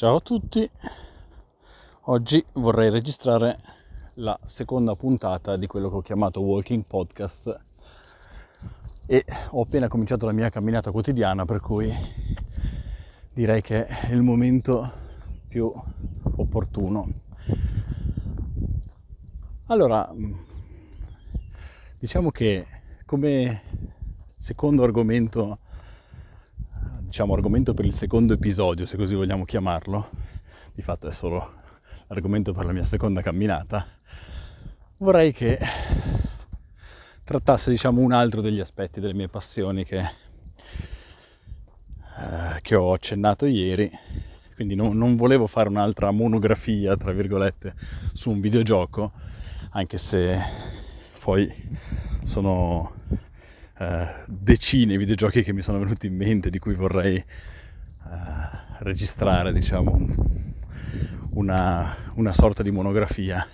Ciao a tutti, oggi vorrei registrare la seconda puntata di quello che ho chiamato Walking Podcast e ho appena cominciato la mia camminata quotidiana, per cui direi che è il momento più opportuno. Allora, diciamo che come secondo argomento, diciamo argomento per il secondo episodio, se così vogliamo chiamarlo, di fatto è solo l'argomento per la mia seconda camminata, vorrei che trattasse, diciamo, un altro degli aspetti delle mie passioni che ho accennato ieri. Quindi non volevo fare un'altra monografia, tra virgolette, su un videogioco, anche se poi sono decine di videogiochi che mi sono venuti in mente, di cui vorrei registrare, diciamo, una sorta di monografia,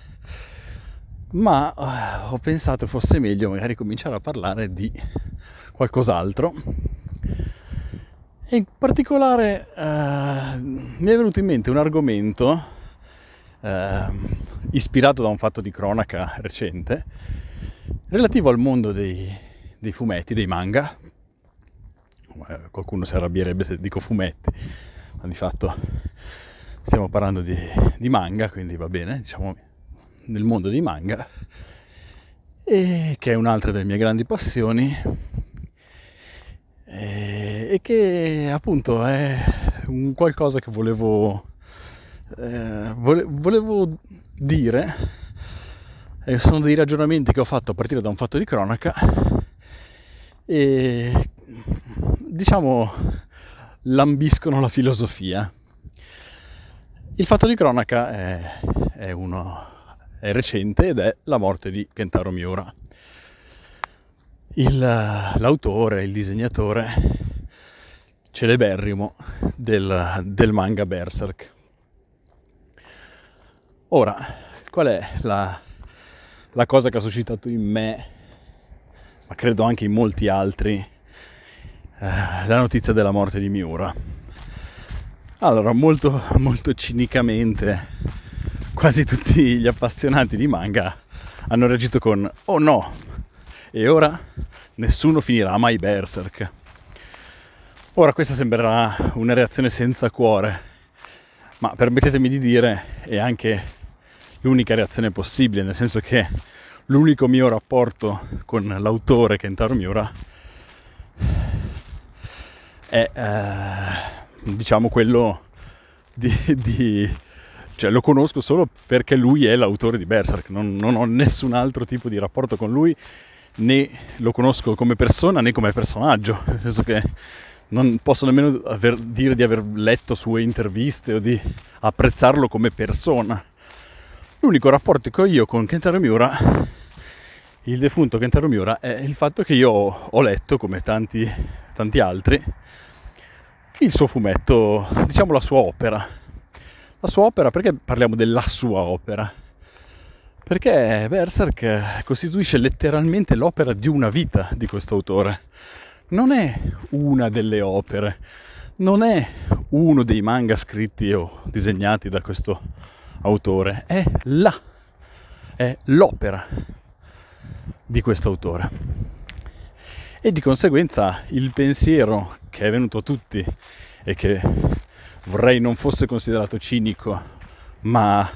ma ho pensato fosse meglio magari cominciare a parlare di qualcos'altro. E in particolare mi è venuto in mente un argomento ispirato da un fatto di cronaca recente relativo al mondo dei fumetti, dei manga. Qualcuno si arrabbierebbe se dico fumetti, ma di fatto stiamo parlando di manga, quindi va bene, diciamo nel mondo dei manga, e che è un'altra delle mie grandi passioni e che appunto è un qualcosa che volevo dire. Sono dei ragionamenti che ho fatto a partire da un fatto di cronaca e, diciamo, lambiscono la filosofia. Il fatto di cronaca è recente ed è la morte di Kentaro Miura, l'autore, il disegnatore celeberrimo del manga Berserk. Ora, qual è la cosa che ha suscitato in me, ma credo anche in molti altri, la notizia della morte di Miura? Allora, molto, molto cinicamente, quasi tutti gli appassionati di manga hanno reagito con "Oh no! E ora nessuno finirà mai Berserk". Ora, questa sembrerà una reazione senza cuore, ma permettetemi di dire è anche l'unica reazione possibile, nel senso che l'unico mio rapporto con l'autore Kentaro Miura è, diciamo, quello cioè, lo conosco solo perché lui è l'autore di Berserk, non ho nessun altro tipo di rapporto con lui, né lo conosco come persona né come personaggio, nel senso che non posso nemmeno dire di aver letto sue interviste o di apprezzarlo come persona. L'unico rapporto che ho io con Kentaro Miura, il defunto Kentaro Miura, è il fatto che io ho letto, come tanti altri, il suo fumetto, diciamo la sua opera. La sua opera, perché parliamo della sua opera? Perché Berserk costituisce letteralmente l'opera di una vita di questo autore. Non è una delle opere, non è uno dei manga scritti o disegnati da questo autore, è l'opera di questo autore, e di conseguenza il pensiero che è venuto a tutti e che vorrei non fosse considerato cinico ma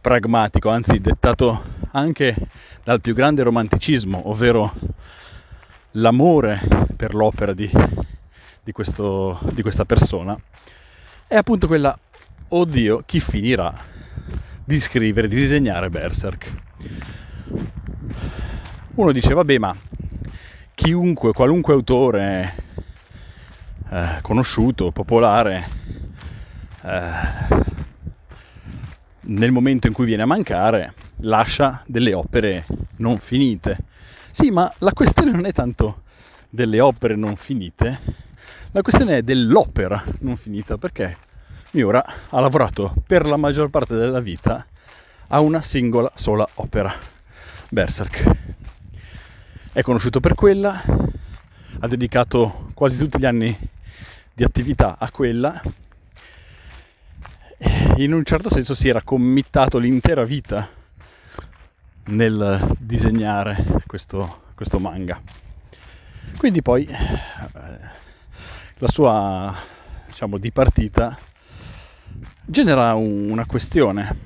pragmatico, anzi dettato anche dal più grande romanticismo, ovvero l'amore per l'opera di questa persona, è appunto quella: oddio, chi finirà di scrivere, di disegnare Berserk? Uno dice, vabbè, ma chiunque, qualunque autore conosciuto, popolare, nel momento in cui viene a mancare, lascia delle opere non finite. Sì, ma la questione non è tanto delle opere non finite, la questione è dell'opera non finita, perché Miura ha lavorato per la maggior parte della vita a una singola sola opera, Berserk. È conosciuto per quella, ha dedicato quasi tutti gli anni di attività a quella, in un certo senso si era committato l'intera vita nel disegnare questo manga. Quindi poi la sua, diciamo, dipartita genera una questione,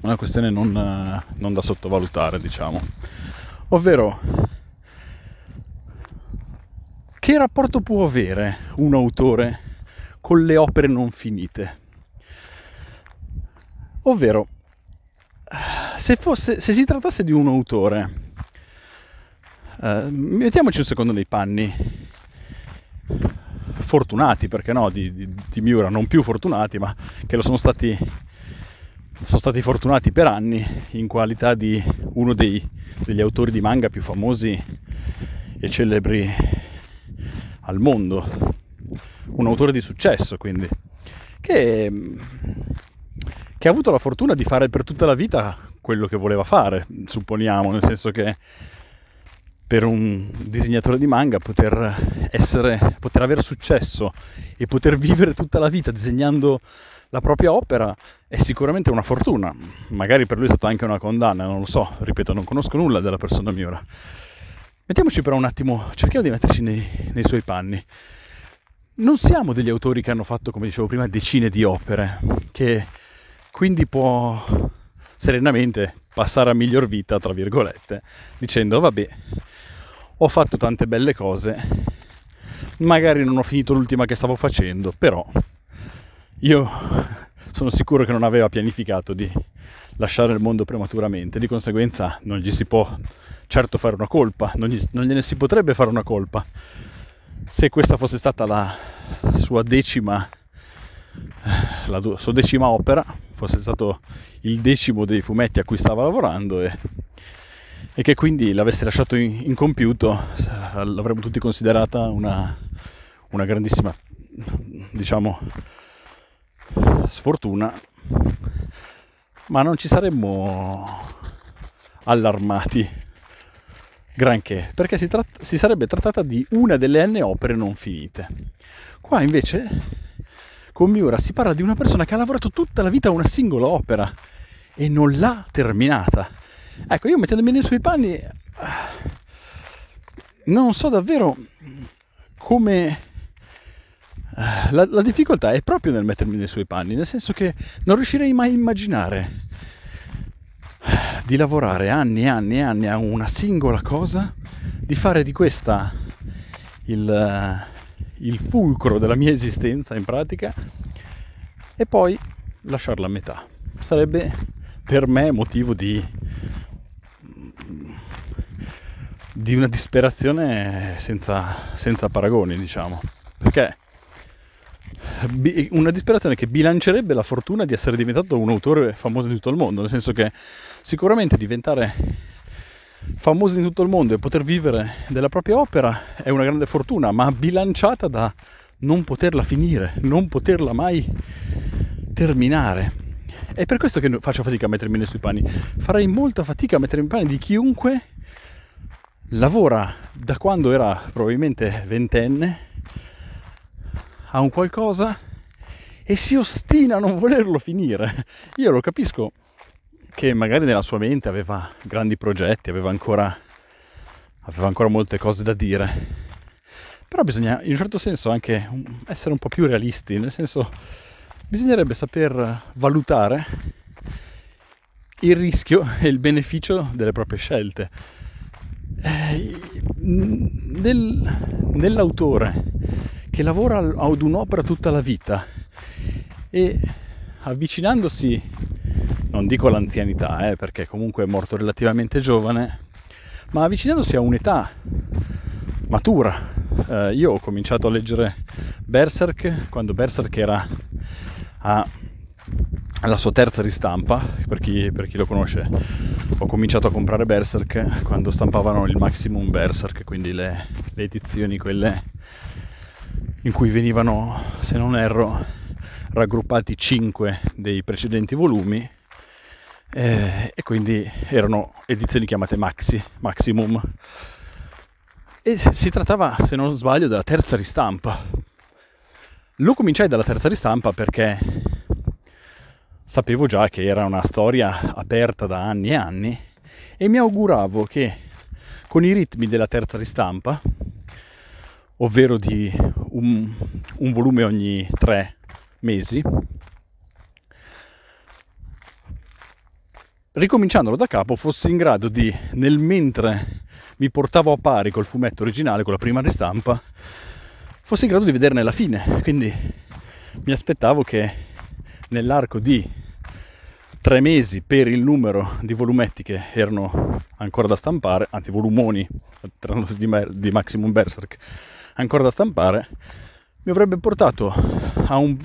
non da sottovalutare, diciamo, ovvero che rapporto può avere un autore con le opere non finite? Ovvero, se si trattasse di un autore, mettiamoci un secondo nei panni fortunati, perché no, di Miura, non più fortunati, ma che lo sono stati fortunati per anni in qualità di uno degli autori di manga più famosi e celebri al mondo, un autore di successo, quindi che ha avuto la fortuna di fare per tutta la vita quello che voleva fare, supponiamo, nel senso che per un disegnatore di manga poter avere successo e poter vivere tutta la vita disegnando la propria opera è sicuramente una fortuna. Magari per lui è stata anche una condanna, non lo so, ripeto, non conosco nulla della persona Miura. Mettiamoci però un attimo, cerchiamo di metterci nei suoi panni. Non siamo degli autori che hanno fatto, come dicevo prima, decine di opere, che quindi può serenamente passare a miglior vita, tra virgolette, dicendo vabbè, ho fatto tante belle cose, magari non ho finito l'ultima che stavo facendo, però io sono sicuro che non aveva pianificato di lasciare il mondo prematuramente, di conseguenza non gli si può certo fare una colpa, non gliene si potrebbe fare una colpa. Se questa fosse stata la sua decima opera, fosse stato il 10° dei fumetti a cui stava lavorando e che quindi l'avesse lasciato incompiuto, l'avremmo tutti considerata una grandissima, diciamo, sfortuna, ma non ci saremmo allarmati granché, perché si sarebbe trattata di una delle n opere non finite. Qua invece con Miura si parla di una persona che ha lavorato tutta la vita a una singola opera e non l'ha terminata. Ecco, io mettendomi nei suoi panni non so davvero come... La difficoltà è proprio nel mettermi nei suoi panni, nel senso che non riuscirei mai a immaginare di lavorare anni e anni e anni a una singola cosa, di fare di questa il fulcro della mia esistenza in pratica, e poi lasciarla a metà. Sarebbe per me motivo di una disperazione senza paragoni, diciamo, perché una disperazione che bilancerebbe la fortuna di essere diventato un autore famoso in tutto il mondo, nel senso che sicuramente diventare famoso in tutto il mondo e poter vivere della propria opera è una grande fortuna, ma bilanciata da non poterla finire, non poterla mai terminare. È per questo che faccio fatica a mettermi nei suoi panni. Farei molta fatica a mettermi nei panni di chiunque lavora da quando era probabilmente ventenne a un qualcosa e si ostina a non volerlo finire. Io lo capisco che magari nella sua mente aveva grandi progetti, aveva ancora molte cose da dire, però bisogna in un certo senso anche essere un po' più realisti, nel senso bisognerebbe saper valutare il rischio e il beneficio delle proprie scelte. Nell'autore che lavora ad un'opera tutta la vita e avvicinandosi, non dico l'anzianità, perché comunque è morto relativamente giovane, ma avvicinandosi a un'età matura. Io ho cominciato a leggere Berserk quando Berserk era alla sua terza ristampa, per chi lo conosce. Ho cominciato a comprare Berserk quando stampavano il Maximum Berserk, quindi le edizioni quelle in cui venivano, se non erro, raggruppati 5 dei precedenti volumi. E quindi erano edizioni chiamate Maximum, e si trattava, se non sbaglio, della terza ristampa. Lo cominciai dalla terza ristampa perché sapevo già che era una storia aperta da anni e anni, e mi auguravo che con i ritmi della terza ristampa, ovvero di un volume ogni 3 mesi, ricominciandolo da capo, fossi in grado di, nel mentre mi portavo a pari col fumetto originale, con la prima ristampa, fossi in grado di vederne la fine. Quindi mi aspettavo che nell'arco di 3 mesi, per il numero di volumetti che erano ancora da stampare, anzi volumoni di Maximum Berserk ancora da stampare, mi avrebbe portato a un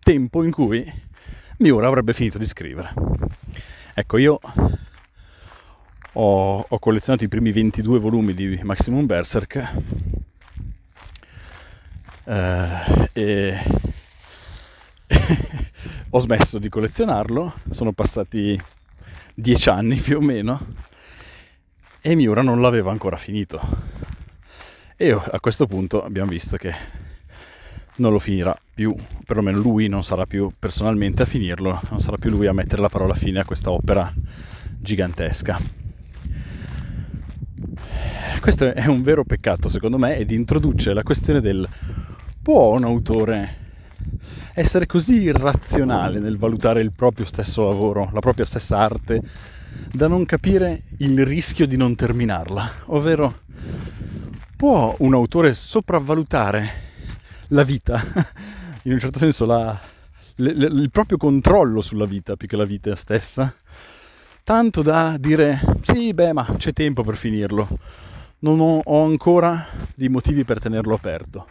tempo in cui Miura avrebbe finito di scrivere. Ecco, io ho collezionato i primi 22 volumi di Maximum Berserk e ho smesso di collezionarlo, sono passati 10 anni più o meno e Miura non l'aveva ancora finito, e io, a questo punto abbiamo visto che non lo finirà più, perlomeno lui non sarà più personalmente a finirlo, non sarà più lui a mettere la parola fine a questa opera gigantesca. Questo è un vero peccato secondo me, ed introduce la questione del: può un autore essere così irrazionale nel valutare il proprio stesso lavoro, la propria stessa arte, da non capire il rischio di non terminarla? Ovvero, può un autore sopravvalutare la vita, in un certo senso il proprio controllo sulla vita, più che la vita stessa, tanto da dire: sì, beh, ma c'è tempo per finirlo, non ho ancora dei motivi per tenerlo aperto.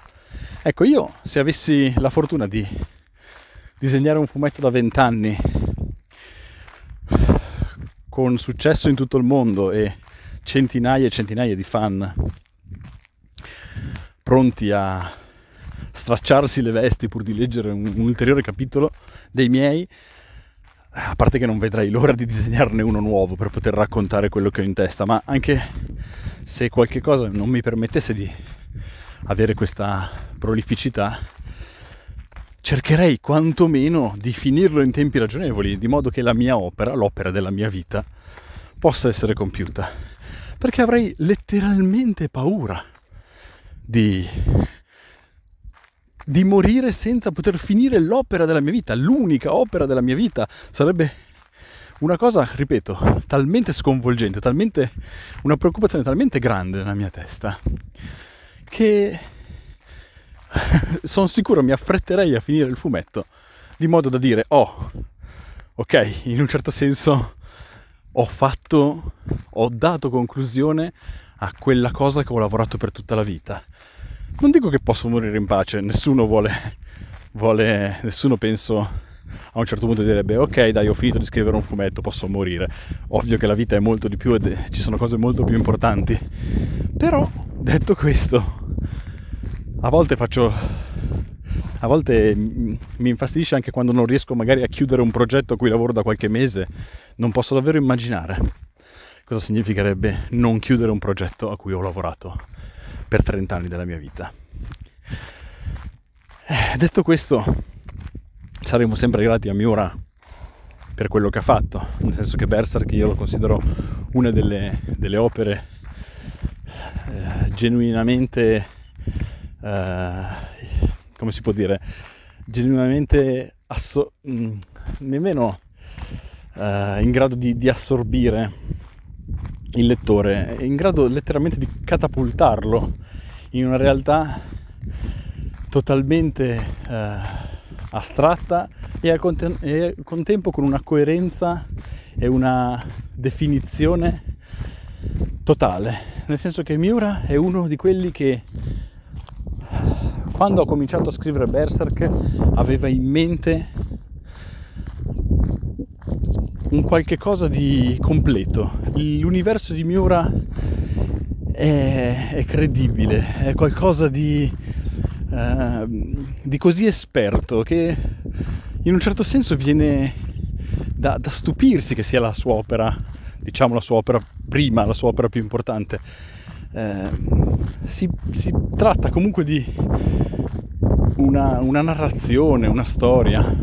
Ecco, io se avessi la fortuna di disegnare un fumetto da 20 anni con successo in tutto il mondo e centinaia e centinaia di fan pronti a stracciarsi le vesti pur di leggere un ulteriore capitolo dei miei, a parte che non vedrai l'ora di disegnarne uno nuovo per poter raccontare quello che ho in testa, ma anche se qualche cosa non mi permettesse di avere questa prolificità, cercherei quantomeno di finirlo in tempi ragionevoli, di modo che la mia opera, l'opera della mia vita, possa essere compiuta, perché avrei letteralmente paura di morire senza poter finire l'opera della mia vita, l'unica opera della mia vita. Sarebbe una cosa, ripeto, talmente sconvolgente, talmente una preoccupazione talmente grande nella mia testa, che sono sicuro mi affretterei a finire il fumetto, di modo da dire: oh, ok, in un certo senso ho dato conclusione a quella cosa che ho lavorato per tutta la vita. Non dico che posso morire in pace, nessuno penso a un certo punto direbbe: ok, dai, ho finito di scrivere un fumetto, posso morire. Ovvio che la vita è molto di più e ci sono cose molto più importanti, però detto questo, a volte mi infastidisce anche quando non riesco magari a chiudere un progetto a cui lavoro da qualche mese. Non posso davvero immaginare cosa significherebbe non chiudere un progetto a cui ho lavorato per 30 anni della mia vita. Detto questo, saremo sempre grati a Miura per quello che ha fatto, nel senso che Berserk io lo considero una delle opere genuinamente, come si può dire, genuinamente nemmeno in grado di assorbire il lettore, in grado letteralmente di catapultarlo in una realtà totalmente astratta e al contempo con una coerenza e una definizione totale, nel senso che Miura è uno di quelli che, quando ho cominciato a scrivere Berserk, aveva in mente un qualche cosa di completo. L'universo di Miura è credibile, è qualcosa di così esperto che in un certo senso viene da stupirsi che sia la sua opera, diciamo la sua opera prima, la sua opera più importante. Si tratta comunque di una narrazione, una storia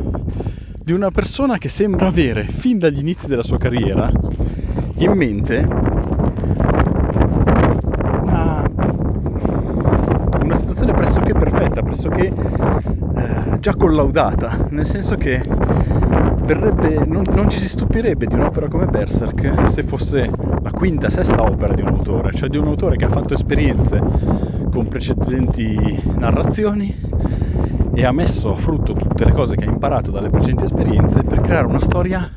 di una persona che sembra avere, fin dagli inizi della sua carriera, in mente una situazione pressoché perfetta, pressoché già collaudata, nel senso che non ci si stupirebbe di un'opera come Berserk se fosse la quinta, sesta opera di un autore, cioè di un autore che ha fatto esperienze con precedenti narrazioni e ha messo a frutto tutte le cose che ha imparato dalle precedenti esperienze per creare una storia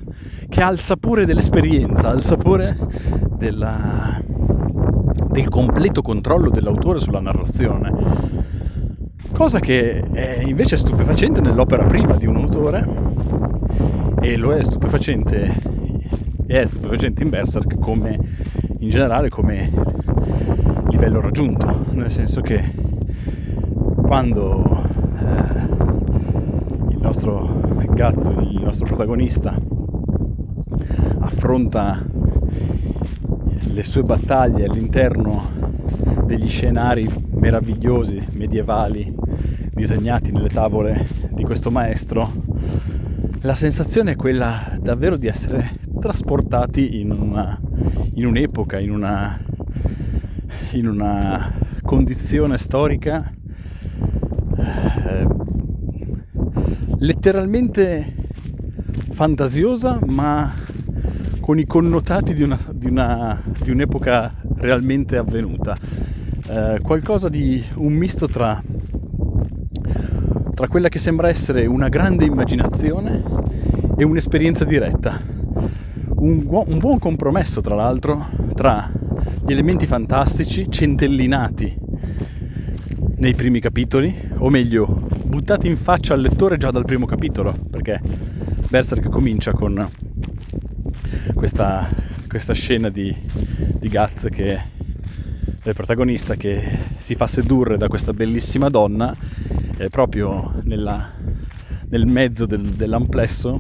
che ha il sapore dell'esperienza, ha il sapore del completo controllo dell'autore sulla narrazione, cosa che è invece stupefacente nell'opera prima di un autore e lo è stupefacente in Berserk come in generale come livello raggiunto, nel senso che quando il nostro Guts, il nostro protagonista, affronta le sue battaglie all'interno degli scenari meravigliosi medievali disegnati nelle tavole di questo maestro, la sensazione è quella davvero di essere trasportati in un'epoca, in una condizione storica letteralmente fantasiosa, ma con i connotati di un'epoca realmente avvenuta, qualcosa di un misto tra quella che sembra essere una grande immaginazione e un'esperienza diretta, un buon compromesso tra l'altro tra gli elementi fantastici centellinati nei primi capitoli, o meglio buttati in faccia al lettore già dal primo capitolo, perché Berserk comincia con questa scena di Guts, che è il protagonista, che si fa sedurre da questa bellissima donna proprio nel mezzo dell'amplesso.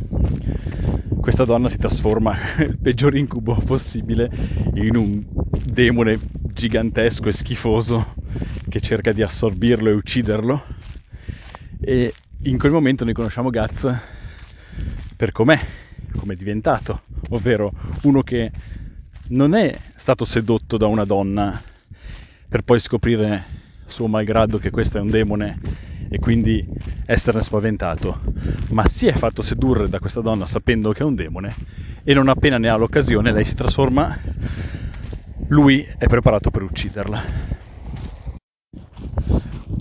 Questa donna si trasforma il peggior incubo possibile in un demone gigantesco e schifoso che cerca di assorbirlo e ucciderlo, e in quel momento noi conosciamo Guts per com'è diventato, ovvero uno che non è stato sedotto da una donna per poi scoprire suo malgrado che questo è un demone e quindi esserne spaventato, ma si è fatto sedurre da questa donna sapendo che è un demone, e non appena ne ha l'occasione lei si trasforma, lui è preparato per ucciderla.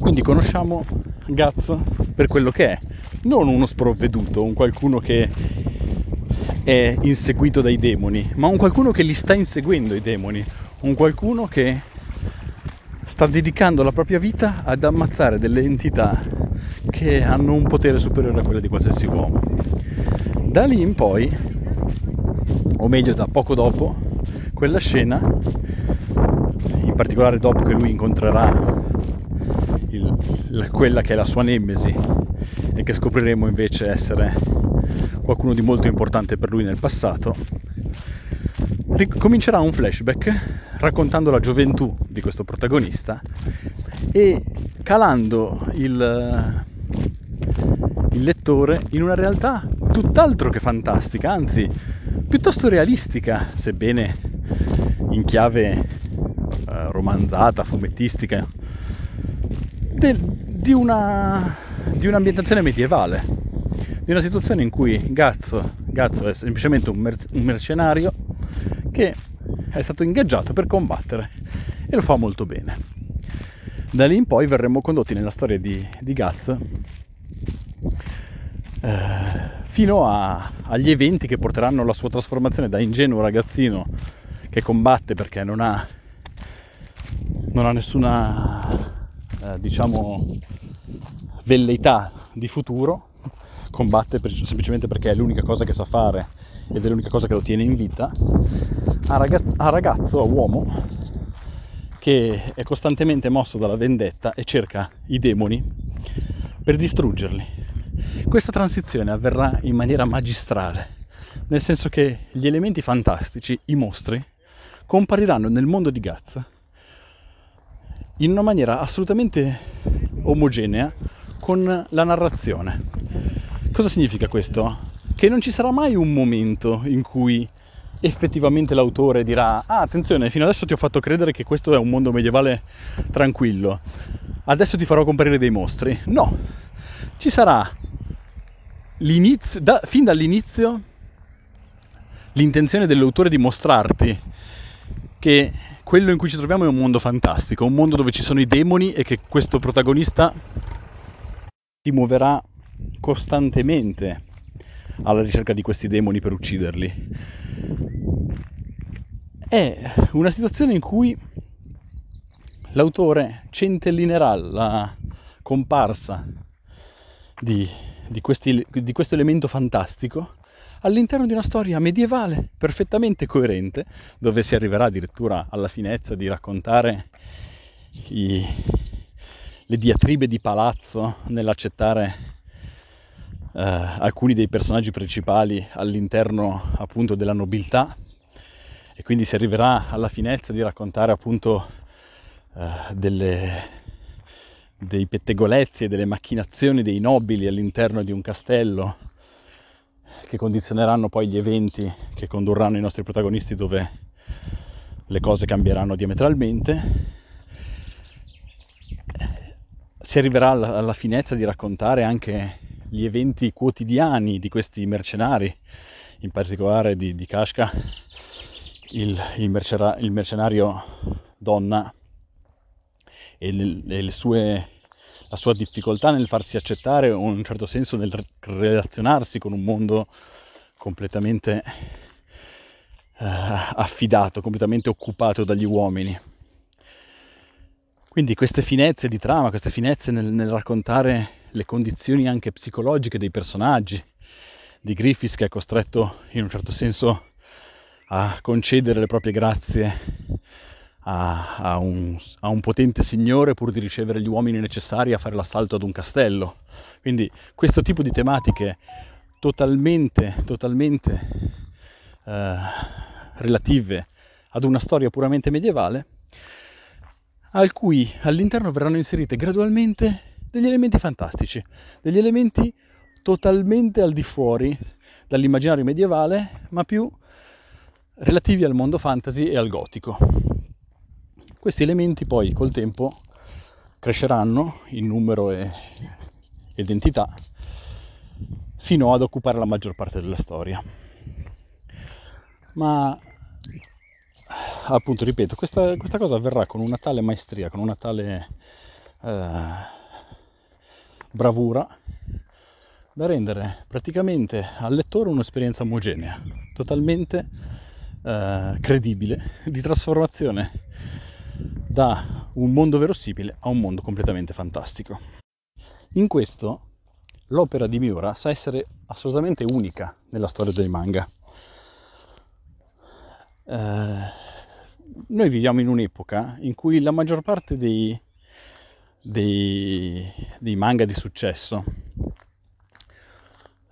Quindi conosciamo Guts per quello che è, non uno sprovveduto, un qualcuno che è inseguito dai demoni, ma un qualcuno che li sta inseguendo i demoni, un qualcuno che sta dedicando la propria vita ad ammazzare delle entità che hanno un potere superiore a quello di qualsiasi uomo. Da lì in poi, o meglio da poco dopo, quella scena, in particolare dopo che lui incontrerà quella che è la sua nemesi e che scopriremo invece essere qualcuno di molto importante per lui nel passato, comincerà un flashback raccontando la gioventù di questo protagonista e calando il lettore in una realtà tutt'altro che fantastica, anzi piuttosto realistica, sebbene in chiave romanzata, fumettistica, di un'ambientazione medievale, di una situazione in cui Guts è semplicemente un mercenario che è stato ingaggiato per combattere e lo fa molto bene. Da lì in poi verremo condotti nella storia di Guts fino agli eventi che porteranno alla sua trasformazione da ingenuo ragazzino che combatte perché non ha nessuna velleità di futuro, combatte semplicemente perché è l'unica cosa che sa fare ed è l'unica cosa che lo tiene in vita, a uomo che è costantemente mosso dalla vendetta e cerca i demoni per distruggerli. Questa transizione avverrà in maniera magistrale, nel senso che gli elementi fantastici, i mostri, compariranno nel mondo di Guts in una maniera assolutamente omogenea con la narrazione. Cosa significa questo? che non ci sarà mai un momento in cui effettivamente l'autore dirà: ah, attenzione, fino adesso ti ho fatto credere che questo è un mondo medievale tranquillo, adesso ti farò comparire dei mostri. No, ci sarà fin dall'inizio l'intenzione dell'autore di mostrarti che quello in cui ci troviamo è un mondo fantastico, un mondo dove ci sono i demoni e che questo protagonista si muoverà costantemente alla ricerca di questi demoni per ucciderli. È una situazione in cui l'autore centellinerà la comparsa di questo elemento fantastico all'interno di una storia medievale perfettamente coerente, dove si arriverà addirittura alla finezza di raccontare le diatribe di palazzo nell'accettare alcuni dei personaggi principali all'interno appunto della nobiltà, e quindi si arriverà alla finezza di raccontare appunto dei pettegolezzi e delle macchinazioni dei nobili all'interno di un castello, che condizioneranno poi gli eventi che condurranno i nostri protagonisti, dove le cose cambieranno diametralmente. Si arriverà alla finezza di raccontare anche gli eventi quotidiani di questi mercenari, in particolare di Kashka, il mercenario donna, e la sua difficoltà nel farsi accettare, o in un certo senso nel relazionarsi con un mondo completamente affidato, completamente occupato dagli uomini. Quindi queste finezze di trama, queste finezze nel raccontare le condizioni anche psicologiche dei personaggi, di Griffith che è costretto in un certo senso a concedere le proprie grazie a un potente signore pur di ricevere gli uomini necessari a fare l'assalto ad un castello. Quindi questo tipo di tematiche totalmente relative ad una storia puramente medievale, al cui all'interno verranno inserite gradualmente degli elementi fantastici, degli elementi totalmente al di fuori dall'immaginario medievale, ma più relativi al mondo fantasy e al gotico. Questi elementi poi col tempo cresceranno in numero e identità fino ad occupare la maggior parte della storia. Ma appunto, ripeto, questa cosa avverrà con una tale maestria, con una tale bravura, da rendere praticamente al lettore un'esperienza omogenea, totalmente credibile, di trasformazione da un mondo verosimile a un mondo completamente fantastico. In questo l'opera di Miura sa essere assolutamente unica nella storia dei manga. Noi viviamo in un'epoca in cui la maggior parte dei manga di successo,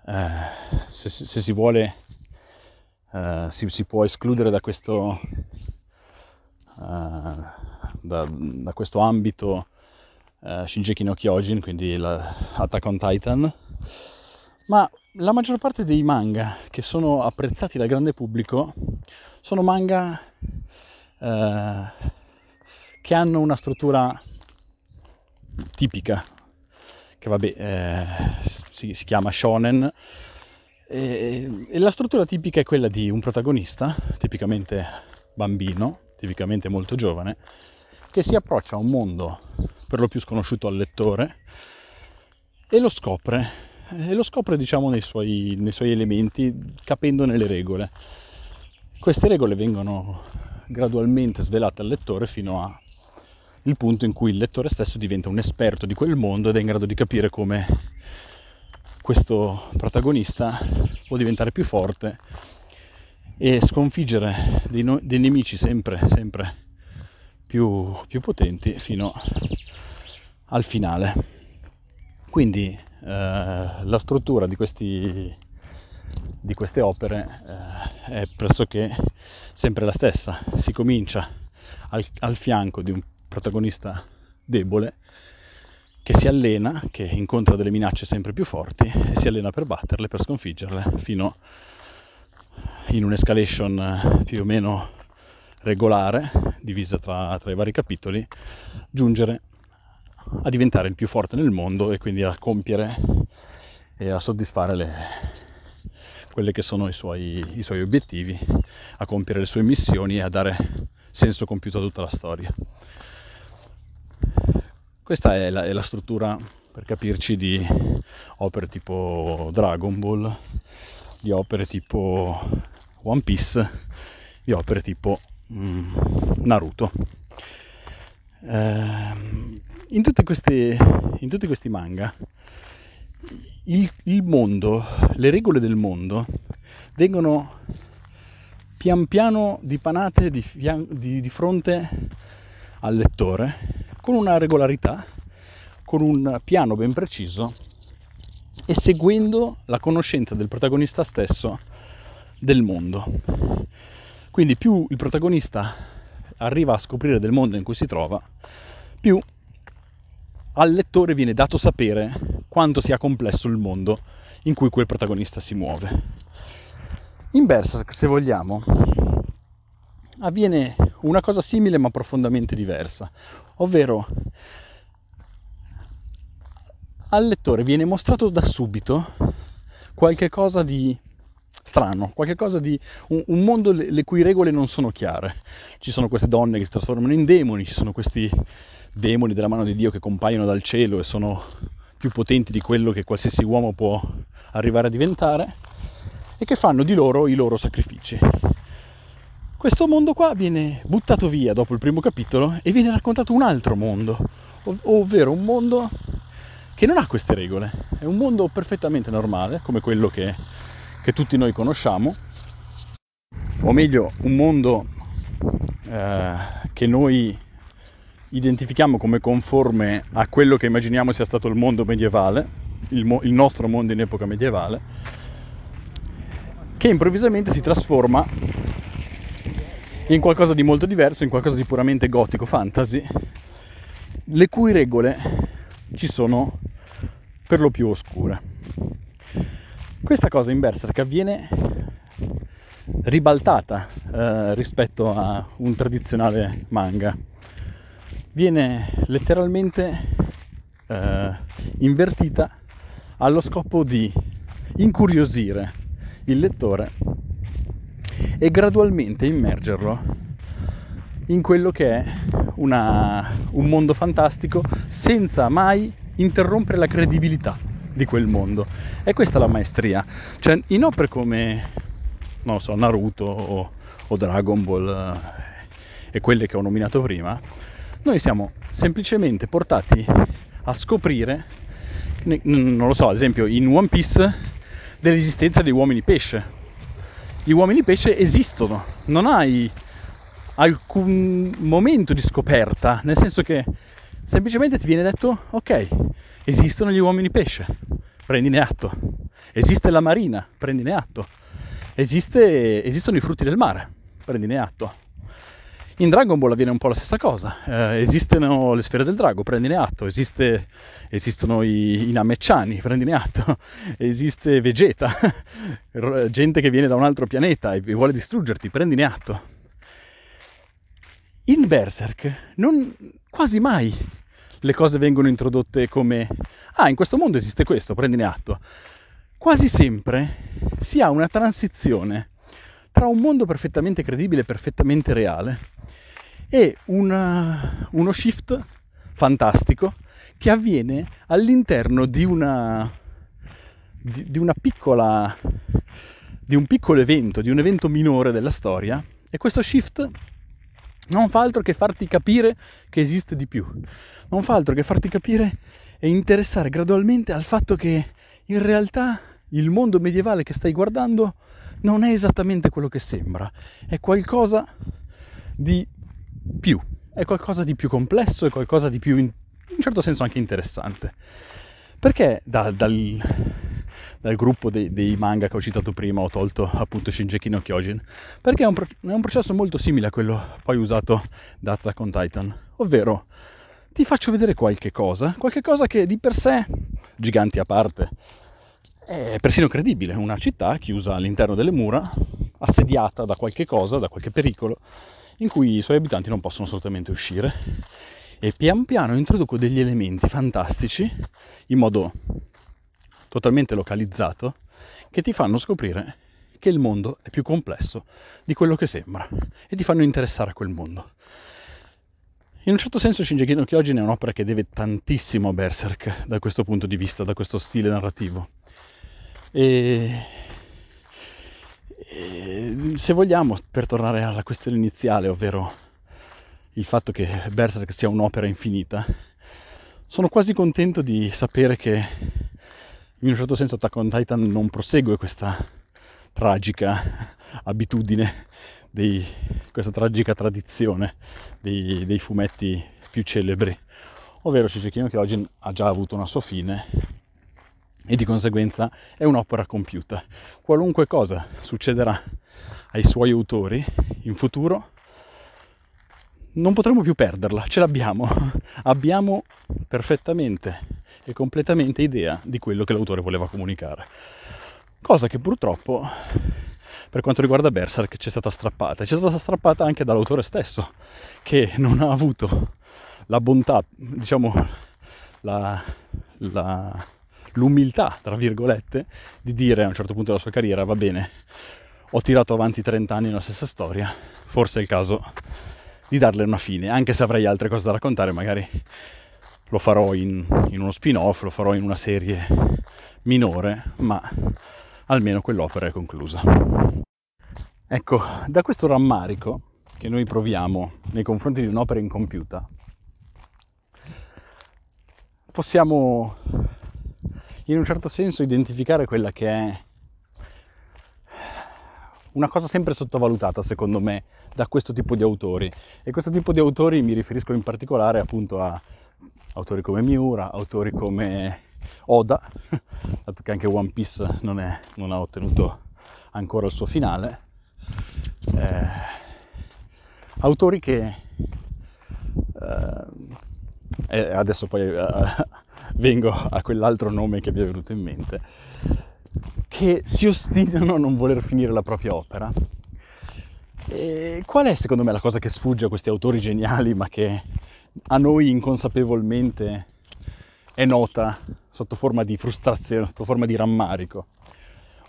se si vuole, si può escludere da questo da questo ambito Shingeki no Kyojin, quindi Attack on Titan, ma la maggior parte dei manga che sono apprezzati dal grande pubblico sono manga che hanno una struttura tipica, che vabbè si chiama shonen, e la struttura tipica è quella di un protagonista, tipicamente bambino, tipicamente molto giovane, che si approccia a un mondo per lo più sconosciuto al lettore e lo scopre diciamo nei suoi elementi, capendone le regole. Queste regole vengono gradualmente svelate al lettore fino al punto in cui il lettore stesso diventa un esperto di quel mondo ed è in grado di capire come questo protagonista può diventare più forte e sconfiggere dei nemici sempre più potenti fino al finale. Quindi la struttura di queste opere è pressoché sempre la stessa. Si comincia al fianco di un protagonista debole che si allena, che incontra delle minacce sempre più forti e si allena per batterle, per sconfiggerle, fino in un'escalation più o meno regolare, divisa tra i vari capitoli, giungere a diventare il più forte nel mondo e quindi a compiere e a soddisfare quelle che sono i suoi obiettivi, a compiere le sue missioni e a dare senso compiuto a tutta la storia. Questa è la struttura, per capirci, di opere tipo Dragon Ball, di opere tipo One Piece, di opere tipo Naruto. In tutti questi manga il mondo, le regole del mondo vengono pian piano dipanate di fronte al lettore, con una regolarità, con un piano ben preciso e seguendo la conoscenza del protagonista stesso del mondo. Quindi più il protagonista arriva a scoprire del mondo in cui si trova, più al lettore viene dato sapere quanto sia complesso il mondo in cui quel protagonista si muove. In Berserk, se vogliamo, avviene una cosa simile ma profondamente diversa, ovvero al lettore viene mostrato da subito qualche cosa di strano, qualche cosa di un mondo le cui regole non sono chiare. Ci sono queste donne che si trasformano in demoni, ci sono questi demoni della mano di Dio che compaiono dal cielo e sono più potenti di quello che qualsiasi uomo può arrivare a diventare e che fanno di loro i loro sacrifici. Questo mondo qua viene buttato via dopo il primo capitolo e viene raccontato un altro mondo, ovvero un mondo che non ha queste regole, è un mondo perfettamente normale, come quello che tutti noi conosciamo, o meglio un mondo che noi identifichiamo come conforme a quello che immaginiamo sia stato il mondo medievale, il nostro mondo in epoca medievale, che improvvisamente si trasforma in qualcosa di molto diverso, in qualcosa di puramente gotico fantasy, le cui regole ci sono per lo più oscure. Questa cosa in Berserk avviene ribaltata rispetto a un tradizionale manga, viene letteralmente invertita allo scopo di incuriosire il lettore e gradualmente immergerlo in quello che è un mondo fantastico senza mai interrompere la credibilità di quel mondo. E questa è la maestria. Cioè, in opere come, non so, Naruto o Dragon Ball e quelle che ho nominato prima, noi siamo semplicemente portati a scoprire, non lo so, ad esempio in One Piece, dell'esistenza degli uomini pesce. Gli uomini pesce esistono, non hai alcun momento di scoperta, nel senso che semplicemente ti viene detto, ok, esistono gli uomini pesce, prendine atto, esiste la marina, prendine atto, esistono i frutti del mare, prendine atto. In Dragon Ball avviene un po' la stessa cosa, esistono le sfere del drago, prendine atto, esistono i namecciani, prendine atto, esiste Vegeta, gente che viene da un altro pianeta e vuole distruggerti, prendine atto. In Berserk quasi mai le cose vengono introdotte come in questo mondo esiste questo, prendine atto. Quasi sempre si ha una transizione tra un mondo perfettamente credibile, perfettamente reale, e uno shift fantastico che avviene all'interno di un piccolo evento, di un evento minore della storia, e questo shift non fa altro che farti capire che esiste di più, non fa altro che farti capire e interessare gradualmente al fatto che in realtà il mondo medievale che stai guardando non è esattamente quello che sembra, è qualcosa di più, è qualcosa di più complesso, è qualcosa di più, in un certo senso, anche interessante. Perché dal gruppo dei manga che ho citato prima ho tolto appunto Shingeki no Kyojin? Perché è un processo molto simile a quello poi usato da Attack on Titan, ovvero ti faccio vedere qualche cosa che di per sé, giganti a parte, è persino credibile. Una città chiusa all'interno delle mura, assediata da qualche cosa, da qualche pericolo, in cui i suoi abitanti non possono assolutamente uscire. E pian piano introduco degli elementi fantastici, in modo totalmente localizzato, che ti fanno scoprire che il mondo è più complesso di quello che sembra, e ti fanno interessare a quel mondo. In un certo senso Shingeki no Kyojin è un'opera che deve tantissimo a Berserk, da questo punto di vista, da questo stile narrativo. E se vogliamo, per tornare alla questione iniziale, ovvero il fatto che Berserk sia un'opera infinita, sono quasi contento di sapere che in un certo senso Attack on Titan non prosegue questa tragica abitudine, questa tragica tradizione dei fumetti più celebri, ovvero Shingeki no Kyojin ha già avuto una sua fine e di conseguenza è un'opera compiuta. Qualunque cosa succederà ai suoi autori in futuro, non potremo più perderla, ce l'abbiamo, abbiamo perfettamente e completamente idea di quello che l'autore voleva comunicare, cosa che purtroppo per quanto riguarda Berserk ci è stata strappata anche dall'autore stesso, che non ha avuto la bontà, diciamo l'umiltà, tra virgolette, di dire a un certo punto della sua carriera: va bene, ho tirato avanti 30 anni la stessa storia, forse è il caso di darle una fine, anche se avrei altre cose da raccontare, magari lo farò in uno spin-off, lo farò in una serie minore, ma almeno quell'opera è conclusa. Ecco, da questo rammarico che noi proviamo nei confronti di un'opera incompiuta, possiamo in un certo senso identificare quella che è una cosa sempre sottovalutata, secondo me, da questo tipo di autori. E questo tipo di autori mi riferisco in particolare appunto a autori come Miura, autori come Oda, dato che anche One Piece non ha ottenuto ancora il suo finale. Autori che adesso poi vengo a quell'altro nome che mi è venuto in mente, che si ostinano a non voler finire la propria opera. E qual è secondo me la cosa che sfugge a questi autori geniali, ma che a noi inconsapevolmente è nota sotto forma di frustrazione, sotto forma di rammarico?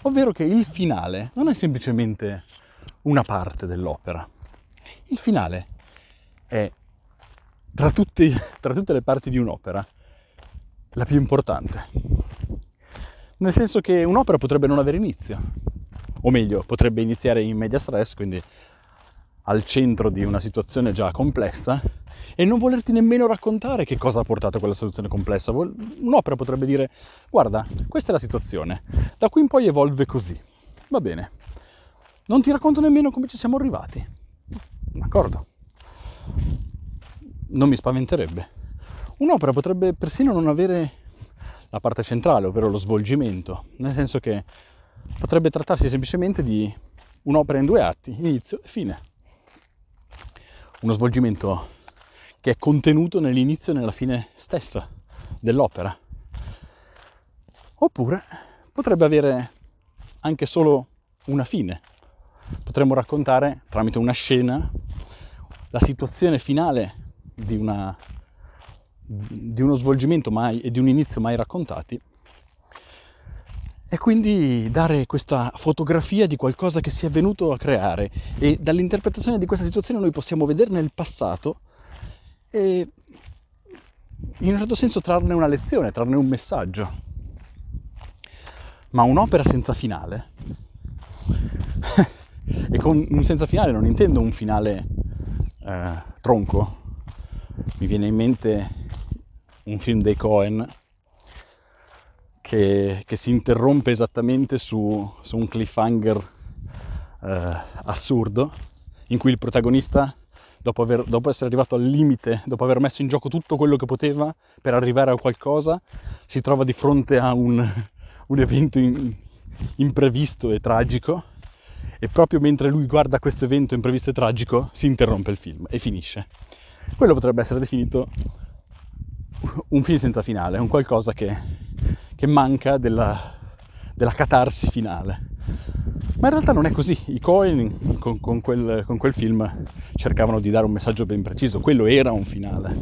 Ovvero che il finale non è semplicemente una parte dell'opera. Il finale è, tra tutte le parti di un'opera, la più importante. Nel senso che un'opera potrebbe non avere inizio, o meglio, potrebbe iniziare in media stress, quindi al centro di una situazione già complessa, e non volerti nemmeno raccontare che cosa ha portato a quella situazione complessa. Un'opera potrebbe dire: guarda, questa è la situazione, da qui in poi evolve così, va bene, non ti racconto nemmeno come ci siamo arrivati, d'accordo? Non mi spaventerebbe. Un'opera potrebbe persino non avere la parte centrale, ovvero lo svolgimento, nel senso che potrebbe trattarsi semplicemente di un'opera in due atti, inizio e fine. Uno svolgimento che è contenuto nell'inizio e nella fine stessa dell'opera. Oppure potrebbe avere anche solo una fine. Potremmo raccontare tramite una scena la situazione finale di uno svolgimento mai e di un inizio mai raccontati, e quindi dare questa fotografia di qualcosa che si è venuto a creare, e dall'interpretazione di questa situazione noi possiamo vederne il passato e in un certo senso trarne una lezione, trarne un messaggio. Ma un'opera senza finale e con un senza finale non intendo un finale tronco. Mi viene in mente un film dei Coen che si interrompe esattamente su un cliffhanger assurdo, in cui il protagonista, dopo essere arrivato al limite, dopo aver messo in gioco tutto quello che poteva per arrivare a qualcosa, si trova di fronte a un evento imprevisto e tragico, e proprio mentre lui guarda questo evento imprevisto e tragico si interrompe il film e finisce. Quello potrebbe essere definito un film senza finale, è un qualcosa che manca della catarsi finale. Ma in realtà non è così. I Coen con quel film cercavano di dare un messaggio ben preciso, quello era un finale.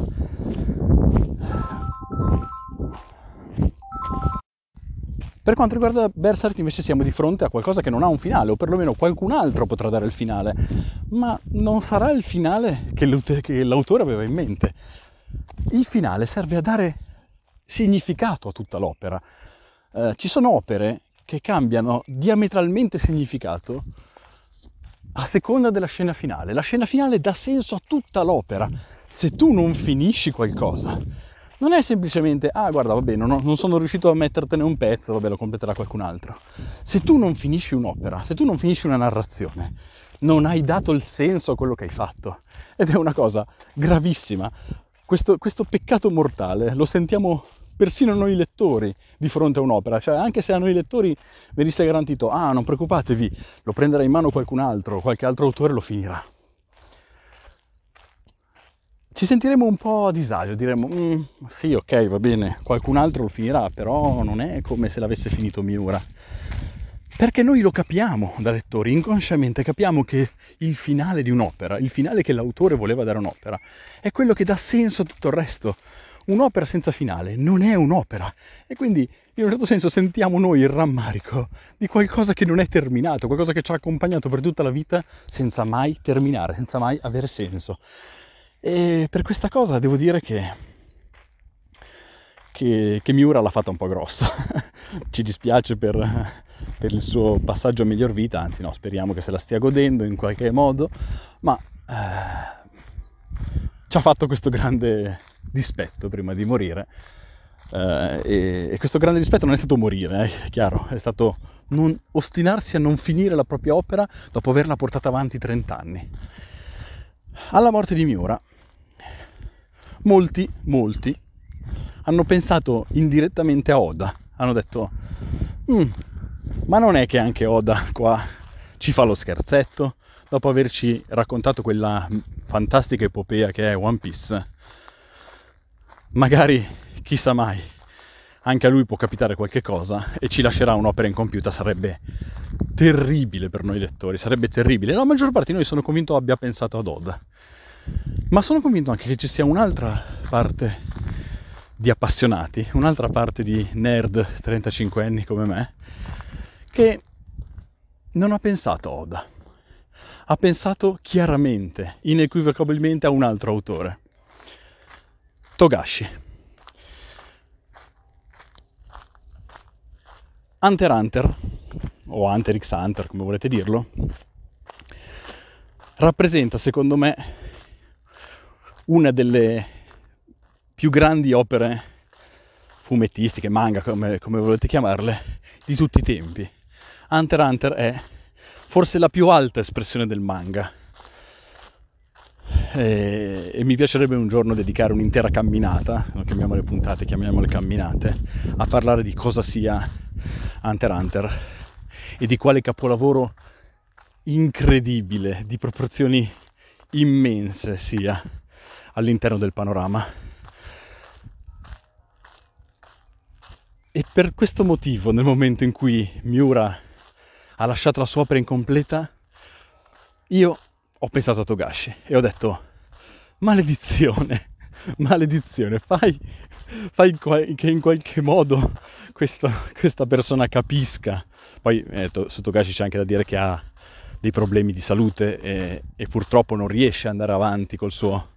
Per quanto riguarda Berserk invece siamo di fronte a qualcosa che non ha un finale, o perlomeno qualcun altro potrà dare il finale, ma non sarà il finale che l'autore aveva in mente. Il finale serve a dare significato a tutta l'opera. Ci sono opere che cambiano diametralmente significato a seconda della scena finale. La scena finale dà senso a tutta l'opera. Se tu non finisci qualcosa, non è semplicemente guarda, va bene, non sono riuscito a mettertene un pezzo, vabbè, lo completerà qualcun altro. Se tu non finisci un'opera, se tu non finisci una narrazione, non hai dato il senso a quello che hai fatto. Ed è una cosa gravissima. Questo peccato mortale lo sentiamo persino noi lettori di fronte a un'opera, cioè anche se a noi lettori venisse garantito non preoccupatevi, lo prenderà in mano qualcun altro, qualche altro autore lo finirà, ci sentiremo un po' a disagio, diremo sì, ok, va bene, qualcun altro lo finirà, però non è come se l'avesse finito Miura, perché noi lo capiamo da lettori, inconsciamente capiamo che il finale di un'opera, il finale che l'autore voleva dare a un'opera, è quello che dà senso a tutto il resto. Un'opera senza finale non è un'opera, e quindi in un certo senso sentiamo noi il rammarico di qualcosa che non è terminato, qualcosa che ci ha accompagnato per tutta la vita senza mai terminare, senza mai avere senso. E per questa cosa devo dire che Miura l'ha fatta un po' grossa. Ci dispiace per il suo passaggio a miglior vita, anzi no, speriamo che se la stia godendo in qualche modo, ma ci ha fatto questo grande dispetto prima di morire, e questo grande dispetto non è stato morire, è chiaro, è stato non ostinarsi a non finire la propria opera dopo averla portata avanti 30 anni. Alla morte di Miura molti hanno pensato indirettamente a Oda, hanno detto ma non è che anche Oda qua ci fa lo scherzetto dopo averci raccontato quella fantastica epopea che è One Piece? Magari, chissà mai, anche a lui può capitare qualche cosa e ci lascerà un'opera incompiuta. Sarebbe terribile per noi lettori, sarebbe terribile. La maggior parte di noi, sono convinto, abbia pensato ad Oda, ma sono convinto anche che ci sia un'altra parte di appassionati, un'altra parte di nerd 35enni come me, che non ha pensato a Oda, ha pensato chiaramente, inequivocabilmente a un altro autore, Togashi. Hunter x Hunter, o Hunter x Hunter come volete dirlo, rappresenta secondo me una delle più grandi opere fumettistiche, manga, come volete chiamarle, di tutti i tempi. Hunter x Hunter è forse la più alta espressione del manga. E mi piacerebbe un giorno dedicare un'intera camminata, non chiamiamo le puntate, chiamiamole camminate, a parlare di cosa sia Hunter x Hunter e di quale capolavoro incredibile, di proporzioni immense sia all'interno del panorama. E per questo motivo, nel momento in cui Miura ha lasciato la sua opera incompleta, io ho pensato a Togashi e ho detto maledizione, fai che in qualche modo questa persona capisca. Poi su Togashi c'è anche da dire che ha dei problemi di salute e purtroppo non riesce ad andare avanti col suo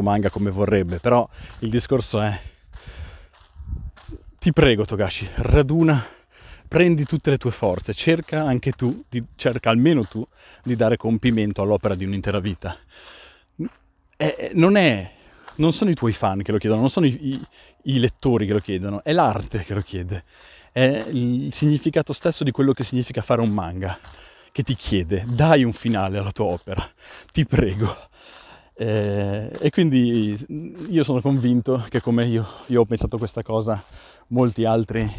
manga come vorrebbe, però il discorso è: ti prego Togashi, prendi tutte le tue forze, cerca almeno tu di dare compimento all'opera di un'intera vita. Non sono i tuoi fan che lo chiedono, non sono i lettori che lo chiedono, è l'arte che lo chiede, è il significato stesso di quello che significa fare un manga, che ti chiede: dai un finale alla tua opera, ti prego. E quindi io sono convinto che, come io ho pensato questa cosa, molti altri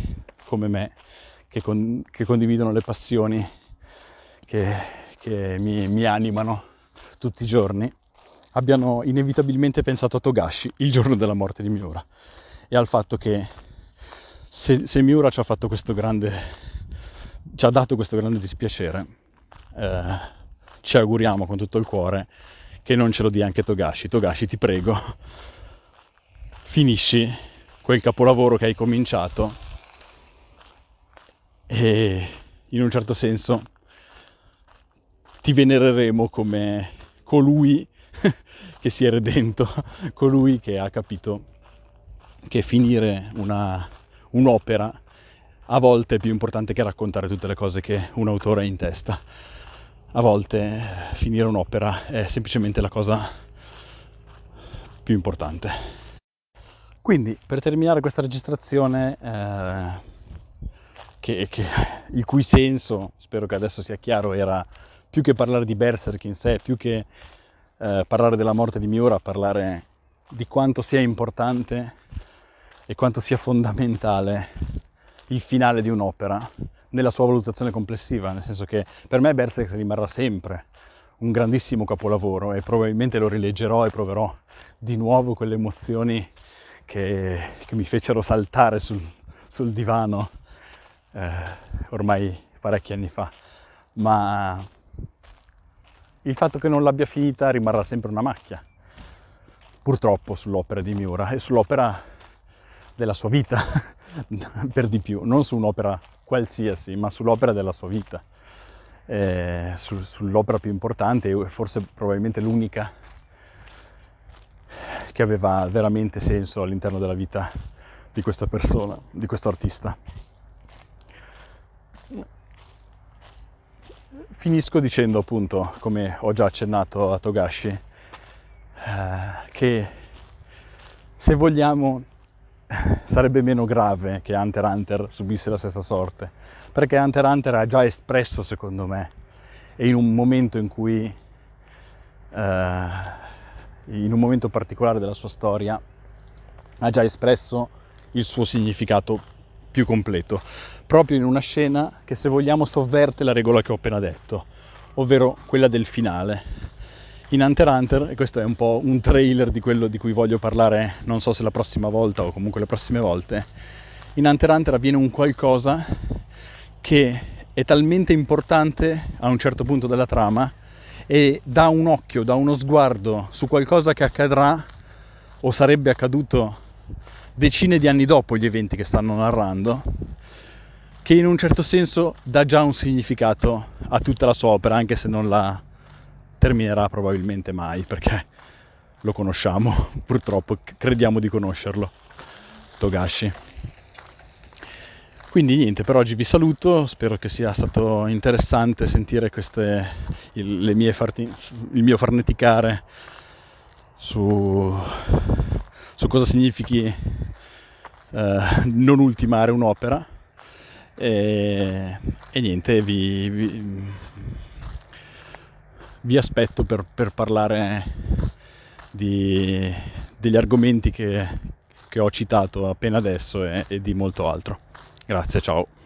come me che condividono le passioni che mi animano tutti i giorni, abbiano inevitabilmente pensato a Togashi il giorno della morte di Miura. e al fatto che se Miura ci ha fatto questo grande, ci ha dato questo grande dispiacere, ci auguriamo con tutto il cuore che non ce lo dia anche Togashi. Togashi, ti prego, finisci quel capolavoro che hai cominciato e in un certo senso ti venereremo come colui che si è redento, colui che ha capito che finire un'opera a volte è più importante che raccontare tutte le cose che un autore ha in testa. A volte finire un'opera è semplicemente la cosa più importante. Quindi, per terminare questa registrazione, il cui senso, spero che adesso sia chiaro, era più che parlare di Berserk in sé, più che parlare della morte di Miura, parlare di quanto sia importante e quanto sia fondamentale il finale di un'opera nella sua valutazione complessiva, nel senso che per me Berserk rimarrà sempre un grandissimo capolavoro e probabilmente lo rileggerò e proverò di nuovo quelle emozioni che mi fecero saltare sul divano ormai parecchi anni fa, ma il fatto che non l'abbia finita rimarrà sempre una macchia, purtroppo, sull'opera di Miura e sull'opera della sua vita, per di più, non su un'opera qualsiasi, ma sull'opera della sua vita, sull'opera più importante e forse probabilmente l'unica che aveva veramente senso all'interno della vita di questa persona, di questo artista. Finisco dicendo, appunto, come ho già accennato a Togashi, che se vogliamo sarebbe meno grave che Hunter x Hunter subisse la stessa sorte, perché Hunter x Hunter ha già espresso, secondo me, e in un momento particolare della sua storia, ha già espresso il suo significato più completo, proprio in una scena che, se vogliamo, sovverte la regola che ho appena detto, ovvero quella del finale. In Hunter x Hunter, e questo è un po' un trailer di quello di cui voglio parlare, non so se la prossima volta o comunque le prossime volte, in Hunter x Hunter avviene un qualcosa che è talmente importante a un certo punto della trama e dà un occhio, dà uno sguardo su qualcosa che accadrà o sarebbe accaduto decine di anni dopo gli eventi che stanno narrando, che in un certo senso dà già un significato a tutta la sua opera, anche se non la terminerà probabilmente mai, perché lo conosciamo, purtroppo crediamo di conoscerlo, Togashi. Quindi niente, per oggi vi saluto, spero che sia stato interessante sentire il mio farneticare su cosa significhi non ultimare un'opera, e niente, vi aspetto per parlare degli argomenti che ho citato appena adesso e di molto altro. Grazie, ciao.